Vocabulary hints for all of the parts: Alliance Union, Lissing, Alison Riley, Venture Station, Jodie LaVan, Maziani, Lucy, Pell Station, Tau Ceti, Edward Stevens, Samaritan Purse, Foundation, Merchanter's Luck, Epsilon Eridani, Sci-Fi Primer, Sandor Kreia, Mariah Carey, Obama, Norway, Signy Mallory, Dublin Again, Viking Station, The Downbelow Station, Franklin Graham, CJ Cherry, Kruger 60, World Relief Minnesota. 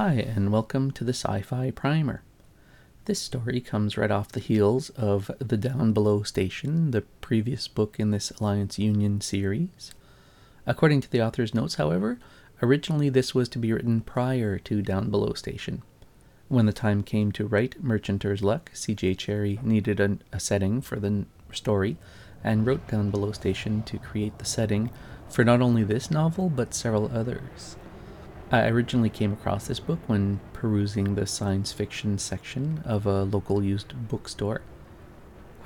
Hi, and welcome to the Sci-Fi Primer. This story comes right off the heels of The Downbelow Station, the previous book in this Alliance Union series. According to the author's notes, however, originally this was to be written prior to Downbelow Station. When the time came to write Merchanter's Luck, CJ Cherry needed a setting for the story and wrote Downbelow Station to create the setting for not only this novel, but several others. I originally came across this book when perusing the science fiction section of a local used bookstore.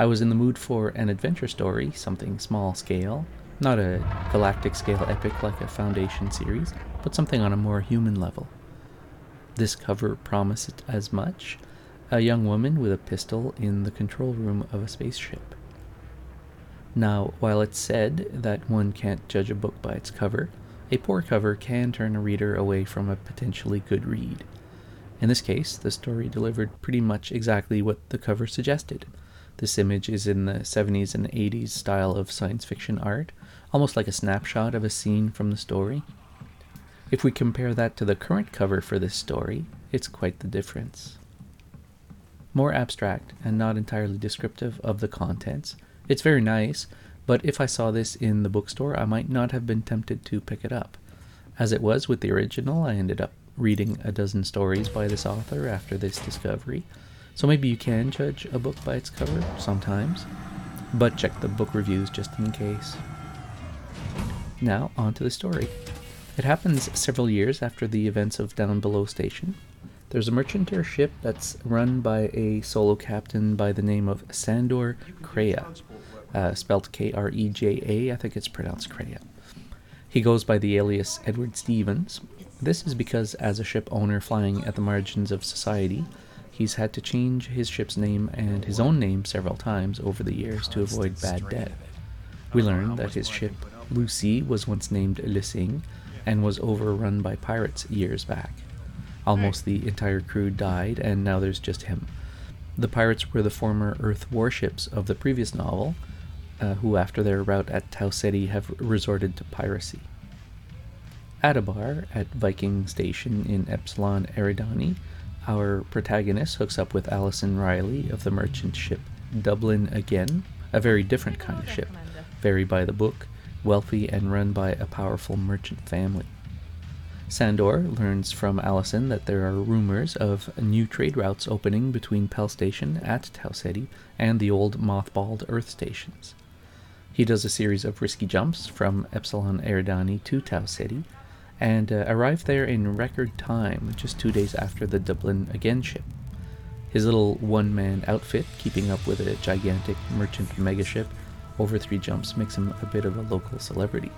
I was in the mood for an adventure story, something small scale, not a galactic scale epic like a Foundation series, but something on a more human level. This cover promised as much, a young woman with a pistol in the control room of a spaceship. Now, while it's said that one can't judge a book by its cover, a poor cover can turn a reader away from a potentially good read. In this case, the story delivered pretty much exactly what the cover suggested. This image is in the 70s and 80s style of science fiction art, almost like a snapshot of a scene from the story. If we compare that to the current cover for this story, it's quite the difference. More abstract and not entirely descriptive of the contents, it's very nice, but if I saw this in the bookstore, I might not have been tempted to pick it up. As it was with the original, I ended up reading a dozen stories by this author after this discovery, so maybe you can judge a book by its cover sometimes, but check the book reviews just in case. Now, on to the story. It happens several years after the events of Downbelow Station. There's a merchanter ship that's run by a solo captain by the name of Sandor Kreia. Spelled Kreja, I think it's pronounced Kreia. He goes by the alias Edward Stevens. This is because as a ship owner flying at the margins of society, he's had to change his ship's name and his own name several times over the years to avoid bad debt. We learn that his ship, Lucy, was once named Lissing and was overrun by pirates years back. Almost the entire crew died and now there's just him. The pirates were the former Earth warships of the previous novel, who after their rout at Tau Ceti have resorted to piracy. At a bar at Viking Station in Epsilon Eridani, our protagonist hooks up with Alison Riley of the merchant ship Dublin Again, a very different kind of ship, very by the book, wealthy and run by a powerful merchant family. Sandor learns from Alison that there are rumors of new trade routes opening between Pell Station at Tau Ceti and the old mothballed Earth stations. He does a series of risky jumps from Epsilon Eridani to Tau Ceti, and arrived there in record time, just 2 days after the Dublin Again ship. His little one-man outfit, keeping up with a gigantic merchant megaship over 3 jumps, makes him a bit of a local celebrity.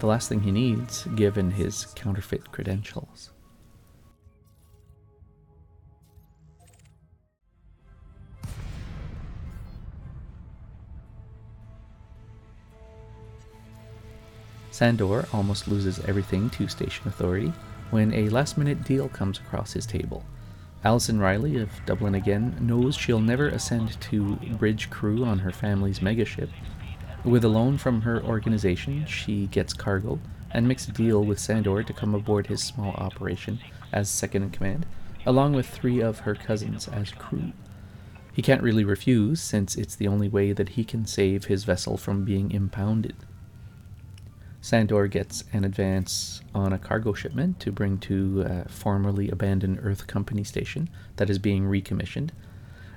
The last thing he needs, given his counterfeit credentials. Sandor almost loses everything to station authority when a last-minute deal comes across his table. Alison Riley of Dublin Again knows she'll never ascend to bridge crew on her family's megaship. With a loan from her organization, she gets cargo and makes a deal with Sandor to come aboard his small operation as second-in-command, along with 3 of her cousins as crew. He can't really refuse, since it's the only way that he can save his vessel from being impounded. Sandor gets an advance on a cargo shipment to bring to a formerly abandoned Earth Company station that is being recommissioned.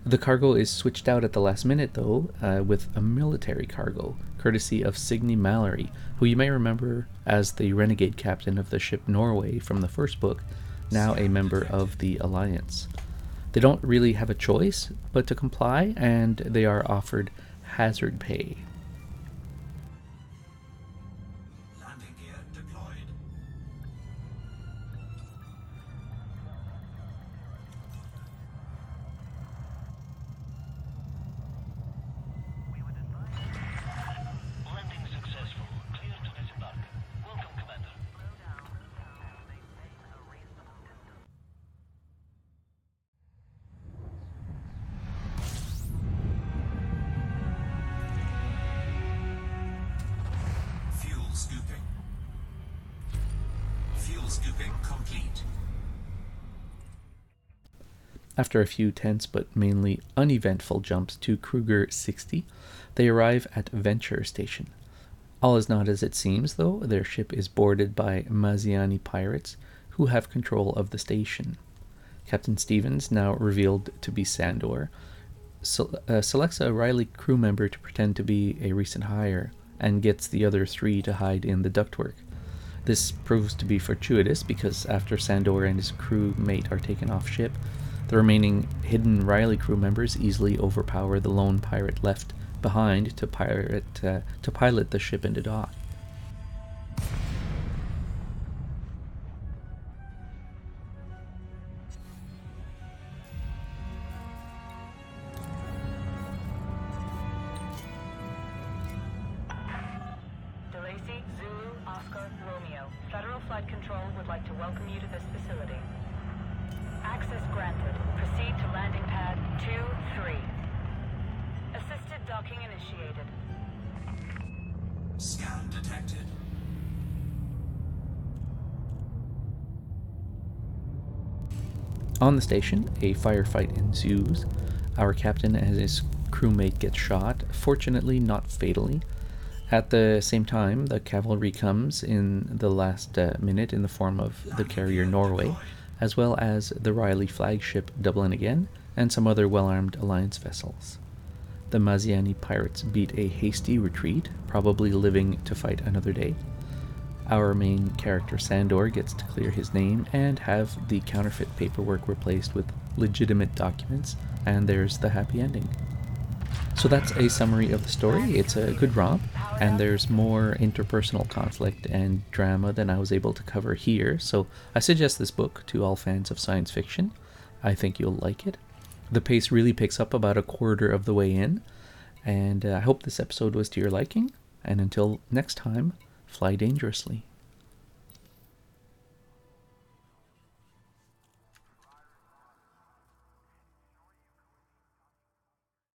The cargo is switched out at the last minute, though, with a military cargo, courtesy of Signy Mallory, who you may remember as the renegade captain of the ship Norway from the first book, now a member of the Alliance. They don't really have a choice but to comply, and they are offered hazard pay. Fuel scooping complete. After a few tense but mainly uneventful jumps to Kruger 60, they arrive at Venture Station. All is not as it seems, though. Their ship is boarded by Maziani pirates, who have control of the station. Captain Stevens, now revealed to be Sandor, selects a Riley crew member to pretend to be a recent hire, and gets the other three to hide in the ductwork. This proves to be fortuitous, because after Sandor and his crewmate are taken off ship, the remaining hidden Riley crew members easily overpower the lone pirate left behind to pilot the ship into dock. On the station, a firefight ensues. Our captain and his crewmate get shot, fortunately not fatally. At the same time, the cavalry comes in the last minute in the form of the carrier Norway, as well as the Riley flagship Dublin Again, and some other well-armed Alliance vessels. The Maziani pirates beat a hasty retreat, probably living to fight another day. Our main character Sandor gets to clear his name and have the counterfeit paperwork replaced with legitimate documents, and there's the happy ending. So that's a summary of the story. It's a good romp, and there's more interpersonal conflict and drama than I was able to cover here, so I suggest this book to all fans of science fiction. I think you'll like it. The pace really picks up about a quarter of the way in, and I hope this episode was to your liking, and until next time, fly dangerously.